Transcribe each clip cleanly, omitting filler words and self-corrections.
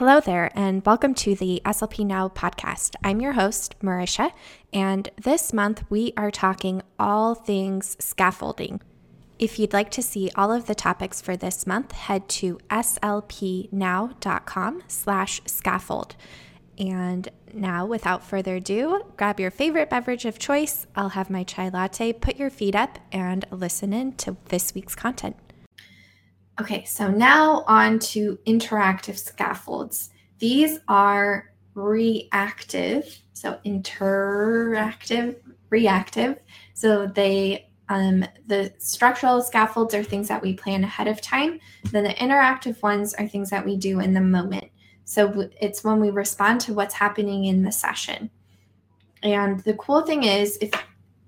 Hello there, and welcome to the SLP Now podcast. I'm your host, Marisha, and this month we are talking all things scaffolding. If you'd like to see all of the topics for this month, head to slpnow.com/scaffold. And now, without further ado, grab your favorite beverage of choice. I'll have my chai latte, put your feet up, and listen in to this week's content. Okay, so now on to interactive scaffolds. These are reactive. So they, the structural scaffolds are things that we plan ahead of time. Then the interactive ones are things that we do in the moment. So it's when we respond to what's happening in the session. And the cool thing is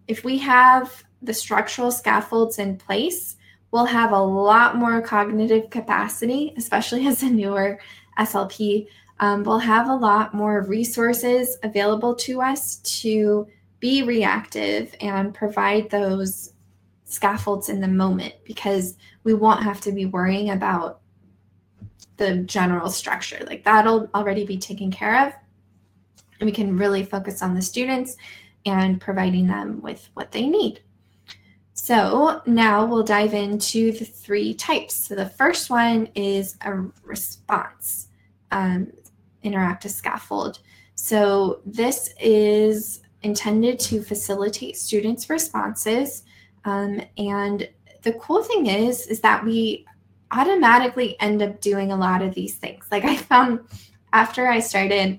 if we have the structural scaffolds in place, we'll have a lot more cognitive capacity, especially as a newer SLP. We'll have a lot more resources available to us to be reactive and provide those scaffolds in the moment, because we won't have to be worrying about the general structure. Like, that'll already be taken care of, and we can really focus on the students and providing them with what they need. So now we'll dive into the three types. So the first one is a response interactive scaffold. So this is intended to facilitate students' responses. And the cool thing is that we automatically end up doing a lot of these things. Like, I found after I started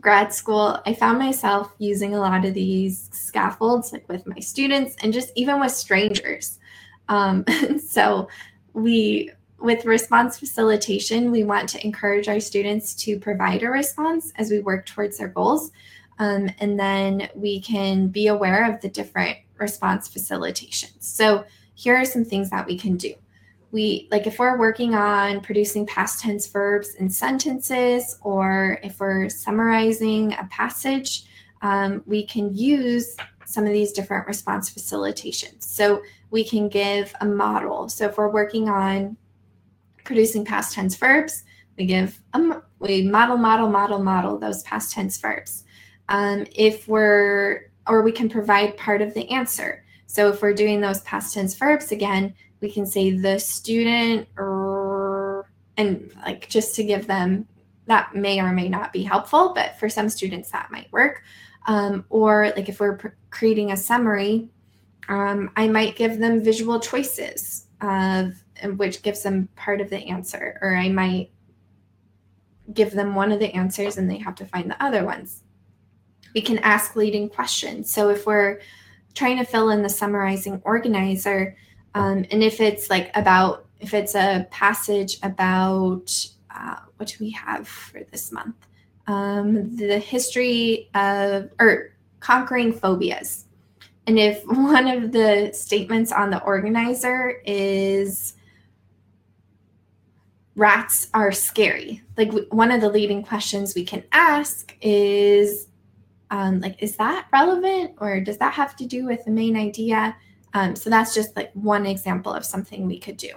grad school, I found myself using a lot of these scaffolds, like with my students and just even with strangers. So with response facilitation, we want to encourage our students to provide a response as we work towards their goals. And then we can be aware of the different response facilitations. So here are some things that we can do. If we're working on producing past tense verbs in sentences, or if we're summarizing a passage, we can use some of these different response facilitations. So we can give a model. So if we're working on producing past tense verbs, we model those past tense verbs. We can provide part of the answer. So if we're doing those past tense verbs again, we can say the student, and like, just to give them, that may or may not be helpful, but for some students that might work. Or if we're creating a summary, I might give them visual choices which gives them part of the answer, or I might give them one of the answers and they have to find the other ones. We can ask leading questions. So if we're trying to fill in the summarizing organizer, and if it's a passage about, what do we have for this month? The history of, or conquering phobias. And if one of the statements on the organizer is rats are scary, one of the leading questions we can ask is, is that relevant, or does that have to do with the main idea? So that's just one example of something we could do.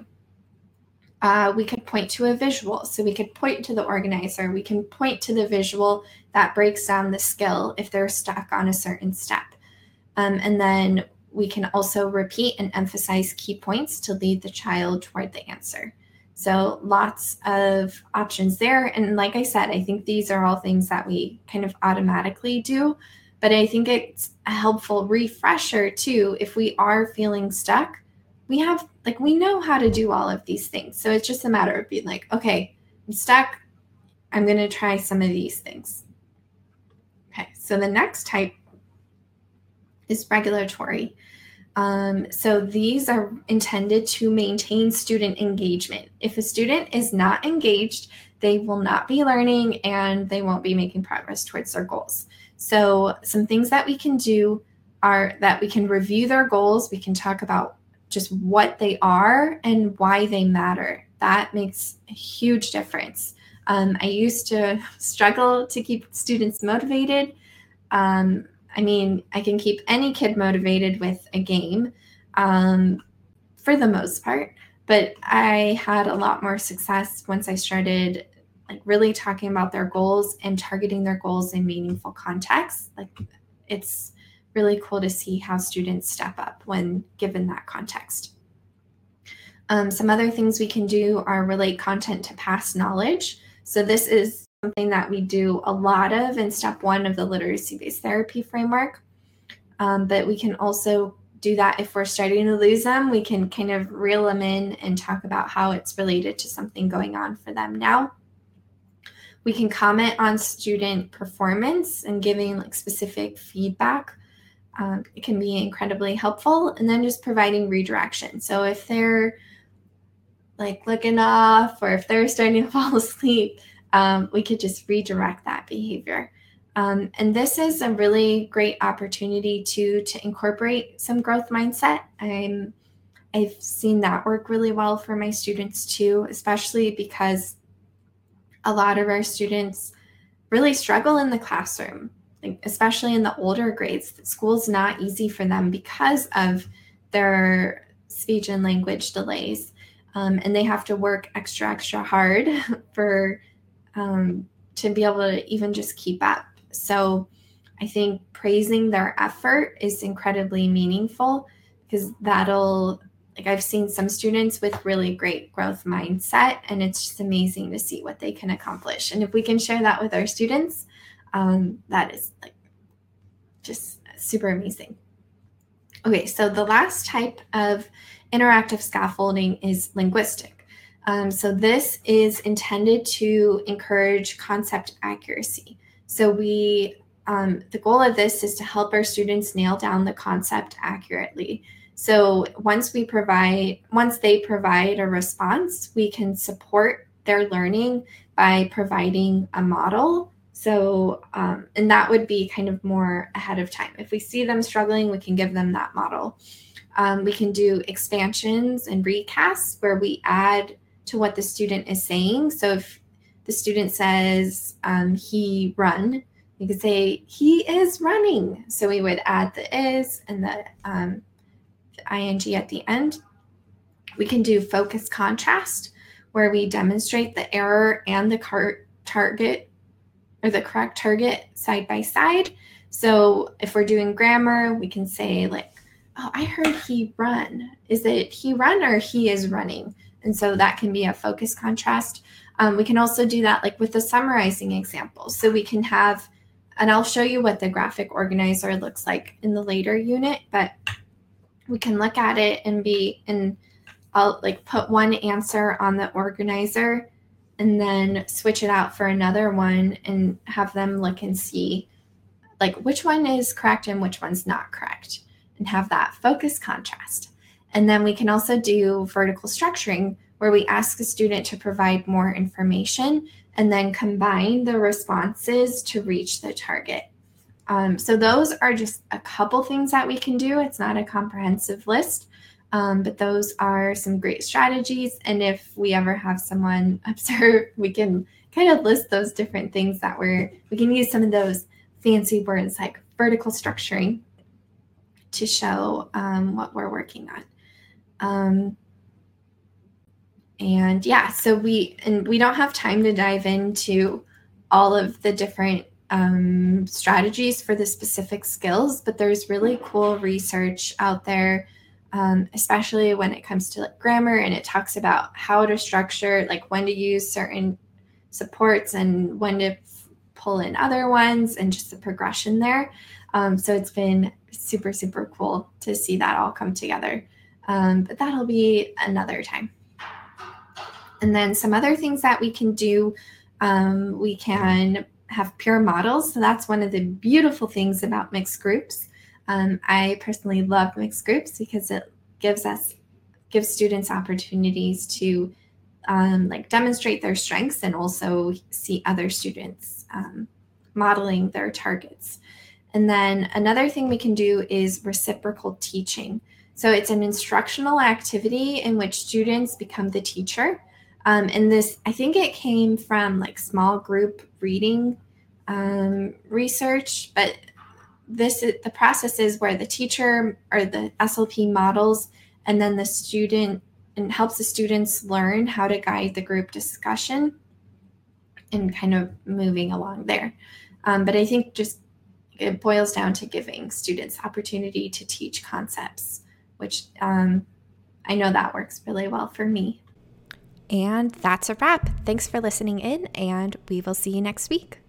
We could point to a visual. So we could point to the organizer. We can point to the visual that breaks down the skill if they're stuck on a certain step. And then we can also repeat and emphasize key points to lead the child toward the answer. So lots of options there. And like I said, I think these are all things that we kind of automatically do. But I think it's a helpful refresher too. If we are feeling stuck, we know how to do all of these things. So it's just a matter of being okay, I'm stuck. I'm going to try some of these things. Okay. So the next type is regulatory. So these are intended to maintain student engagement. If a student is not engaged, they will not be learning and they won't be making progress towards their goals. So some things that we can do are that we can review their goals. We can talk about just what they are and why they matter. That makes a huge difference. I used to struggle to keep students motivated. I can keep any kid motivated with a game for the most part, but I had a lot more success once I started like really talking about their goals and targeting their goals in meaningful context. Like, it's really cool to see how students step up when given that context. Some other things we can do are relate content to past knowledge. So this is something that we do a lot of in step one of the literacy-based therapy framework. But we can also do that if we're starting to lose them. We can kind of reel them in and talk about how it's related to something going on for them now. We can comment on student performance and giving like specific feedback. It can be incredibly helpful. And then just providing redirection. So if they're like looking off or if they're starting to fall asleep, we could just redirect that behavior. And this is a really great opportunity to incorporate some growth mindset. I've seen that work really well for my students too, especially because a lot of our students really struggle in the classroom, like especially in the older grades. School's not easy for them because of their speech and language delays. And they have to work extra hard for to be able to even just keep up. So I think praising their effort is incredibly meaningful, because that'll, like, I've seen some students with really great growth mindset, and it's just amazing to see what they can accomplish. And if we can share that with our students, that is like just super amazing. Okay, so the last type of interactive scaffolding is linguistic. So this is intended to encourage concept accuracy. So we, the goal of this is to help our students nail down the concept accurately. So once they provide a response, we can support their learning by providing a model. So, and that would be kind of more ahead of time. If we see them struggling, we can give them that model. We can do expansions and recasts where we add to what the student is saying. So if the student says he run, we could say he is running. So we would add the is and the ing at the end. We can do focus contrast, where we demonstrate the error and the target or the correct target side by side. So if we're doing grammar, we can say like, oh, I heard he run. Is it he run or he is running? And so that can be a focus contrast. We can also do that like with the summarizing example. So we can have, and I'll show you what the graphic organizer looks like in the later unit, but we can look at it and I'll like put one answer on the organizer and then switch it out for another one and have them look and see like which one is correct and which one's not correct, and have that focus contrast. And then we can also do vertical structuring, where we ask a student to provide more information and then combine the responses to reach the target. So those are just a couple things that we can do. It's not a comprehensive list, but those are some great strategies. And if we ever have someone observe, we can kind of list those different things that we can use some of those fancy words like vertical structuring to show what we're working on. And yeah, so we don't have time to dive into all of the different strategies for the specific skills, but there's really cool research out there, especially when it comes to like grammar, and it talks about how to structure, like when to use certain supports and when to pull in other ones, and just the progression there. So it's been super cool to see that all come together, but that'll be another time. And then some other things that we can do, we can have peer models. So that's one of the beautiful things about mixed groups. I personally love mixed groups because it gives students opportunities to like demonstrate their strengths and also see other students modeling their targets. And then another thing we can do is reciprocal teaching. So it's an instructional activity in which students become the teacher. And this, I think it came from like small group reading research, but this is the processes where the teacher or the SLP models, and then the student, and helps the students learn how to guide the group discussion. and kind of moving along there. But I think just it boils down to giving students opportunity to teach concepts, which I know that works really well for me. And that's a wrap. Thanks for listening in, and we will see you next week.